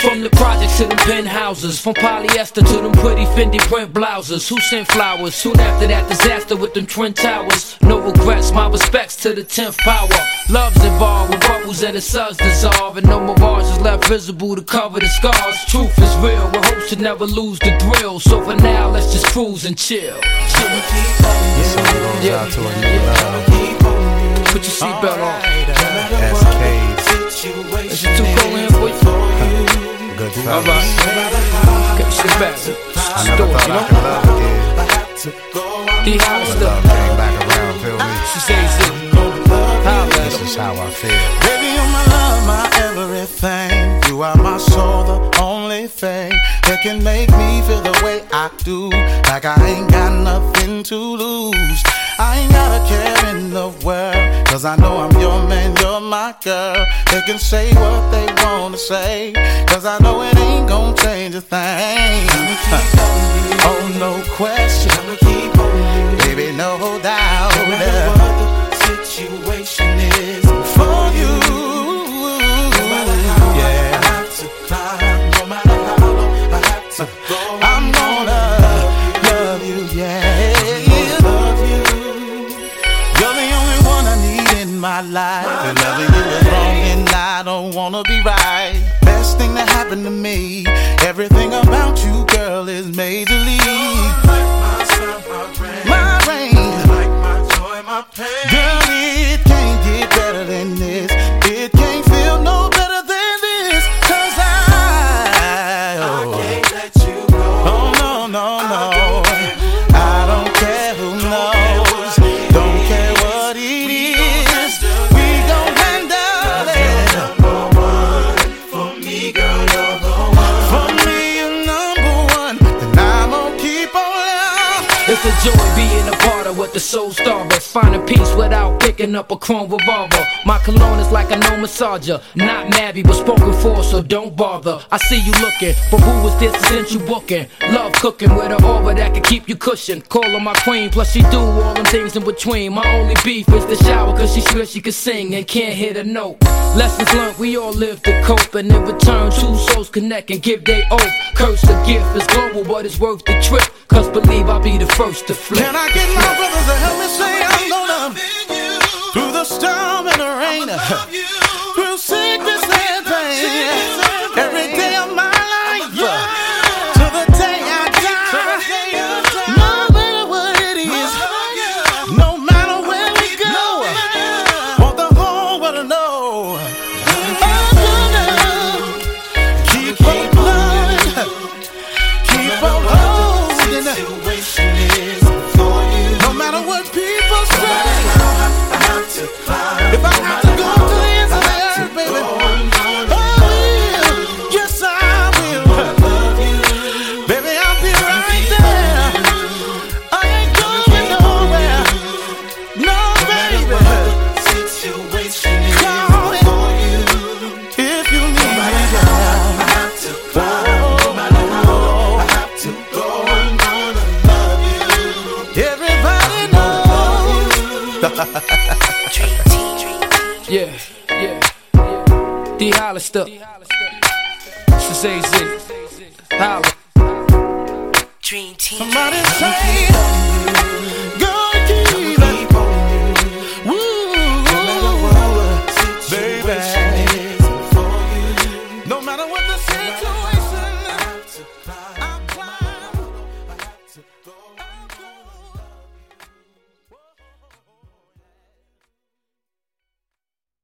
From the projects to them penthouses, from polyester to them pretty Fendi print blouses. Who sent flowers? Soon after that disaster with them Twin Towers. No regrets, my respects to the 10th power. Love's involved with bubbles and the suds dissolve, and no mirage is left visible to cover the scars. Truth is real, with hopes to never lose the thrill. So for now, let's just cruise and chill. Put your seatbelt on. SKs. Is it too cold in for you? Good times. Alright. Get your back. Just do it, you know? The house stuff. Came back around, feel me? She says it. This is how I feel. Baby, you're my love, my everything. You are my soul, the only thing that can make me feel the way I do. Like I ain't got nothing to lose. I ain't got a care in the world, cause I know I'm your man, you're my girl. They can say what they wanna say, cause I know it ain't gonna change a thing. Oh, no question, baby, no doubt. No matter what the situation is, for you, no matter how I have to climb, no matter how low I have to go, I'm gonna love you, yeah. My life, and loving you is wrong, and I don't wanna be right. Best thing that happened to me. Everything about you, girl, is majorly. You're like my sun, my rain, like my joy, my pain. Girl, it can't get better than this. It can't feel no better than this. Cause I can't let you go. Oh no, no, no. I don't care who knows. Don't care what it is. Joy being a part of what the soul starvers. Finding peace without picking up a chrome revolver. My cologne is like a known massager. Not nabby, but spoken for, so don't bother. I see you looking, but who is this since you booking? Love cooking with an aura that can keep you cushioned. Call her my queen, plus she do all them things in between. My only beef is the shower, cause she swears she can sing and can't hit a note. Lessons learned, we all live to cope, and in return, two souls connect and give they oath. Curse the gift is global, but it's worth the trip, cause believe I'll be the first to flip. Can I get my brothers to help me say I'm gonna love you through the storm and the rain, through sickness and pain, every day of my life, to the day I die. No matter what it is, no matter where we go, want the whole world to know I'm gonna keep on loving, keep on holding. Yeah. D. Hollister. This is AZ. Holla. Dream Team. Somebody say.